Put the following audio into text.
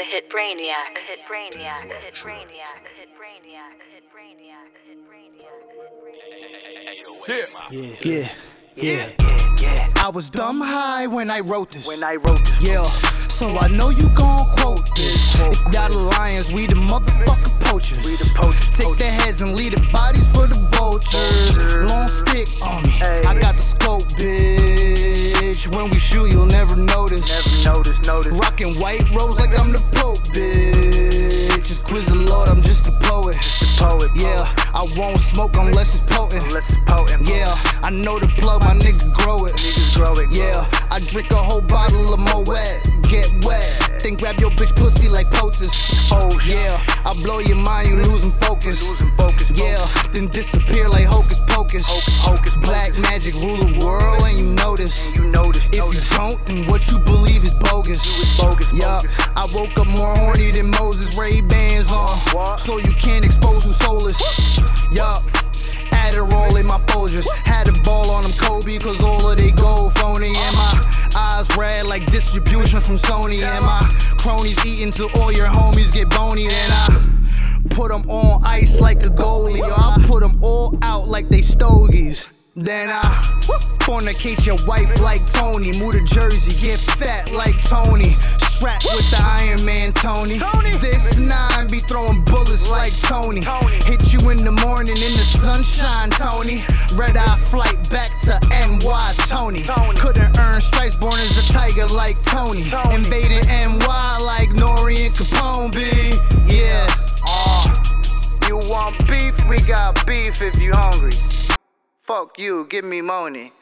The hit Brainiac. Yeah. I was dumb high when I wrote this. Yeah. So I know you gon' quote this. If y'all the lions, we the motherfucking poachers. Take their heads and leave the bodies for the vultures. Long stick on me. I got the scope, bitch. When we shoot, you'll never notice. Rockin' white robes like I'm the Pope, bitch. It's QUIZ DA LAWD, I'm just a poet. Yeah, I won't smoke unless it's potent. Yeah, I know the plug, my nigga grow it. Yeah, I drink a whole bottle of MOET. Get wet, then grab your bitch pussy like poachers. Oh yeah, I blow your mind, you losing focus. Yeah, then disappear like hocus pocus. Black magic rule the world and you notice. If you don't, then what you believe is bogus. Yeah, I woke up more horny than Moses, Ray-Bans on, so you can't expose who's soulless. Yeah, ADDERAL in my Folgers. Had a ball on them KOBE, cause all of they gold phony. And my eyes red like distribution from SONY. And my cronies eating till all your homies get bony. And I put them on ice like a goalie. Or I put them all out like they stogies. Then I fornicate your wife like TONY. Move to Jersey, get fat like TONY. Strapped with the Iron Man TONY. This 9 be throwing bullets like TONY. Hit you in the morning in the sunshine, TONY. Red eye flight back to NY, TONY. Couldn't earn stripes, born as a tiger like TONY. Invading NY like Nori and Capone, B. Yeah. You want beef? We got beef if you hungry. Fuck you, give me money.